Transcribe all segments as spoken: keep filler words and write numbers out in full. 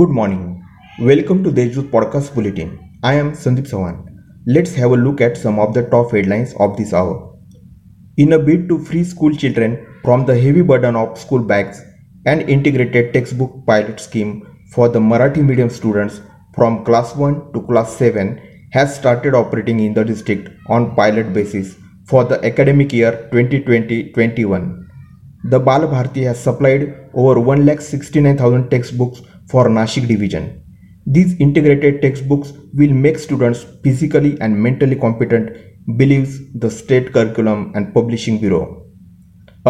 Good morning. Welcome to Deshrut Podcast Bulletin. I am Sandeep Sawan. Let's have a look at some of the top headlines of this hour. In a bid to free school children from the heavy burden of school bags, an integrated textbook pilot scheme for the Marathi medium students from class one to class seven has started operating in the district on pilot basis for the academic year twenty twenty twenty-one. The Balbharati has supplied over one lakh sixty-nine thousand textbooks for Nashik division. These integrated textbooks will make students physically and mentally competent, believes the State Curriculum and Publishing Bureau.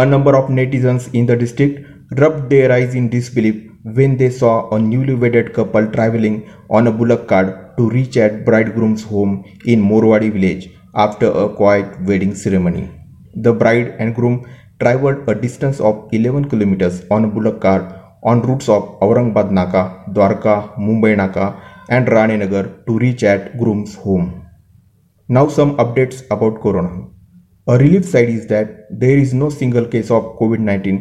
A number of netizens in the district rubbed their eyes in disbelief when they saw a newly wedded couple travelling on a bullock cart to reach at bridegroom's home in Morwadi village after a quiet wedding ceremony. The bride and groom travelled a distance of eleven kilometers on a bullock cart on routes of Aurangabad Naka, Dwarka, Mumbai Naka and Rane Nagar to reach at groom's home. Now some updates about Corona. A relief side is that there is no single case of covid nineteen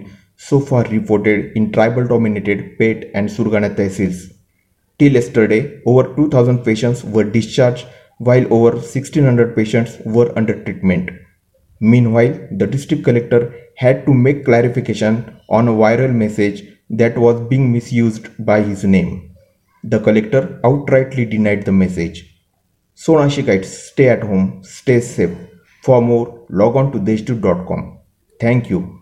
so far reported in tribal dominated Pet and Surgana tehsils. Till yesterday, over two thousand patients were discharged while over sixteen hundred patients were under treatment. Meanwhile, the district collector had to make clarification on a viral message that was being misused by his name. The collector outrightly denied the message. So Nashikites, stay at home, stay safe. For more, log on to Desh two dot com. Thank you.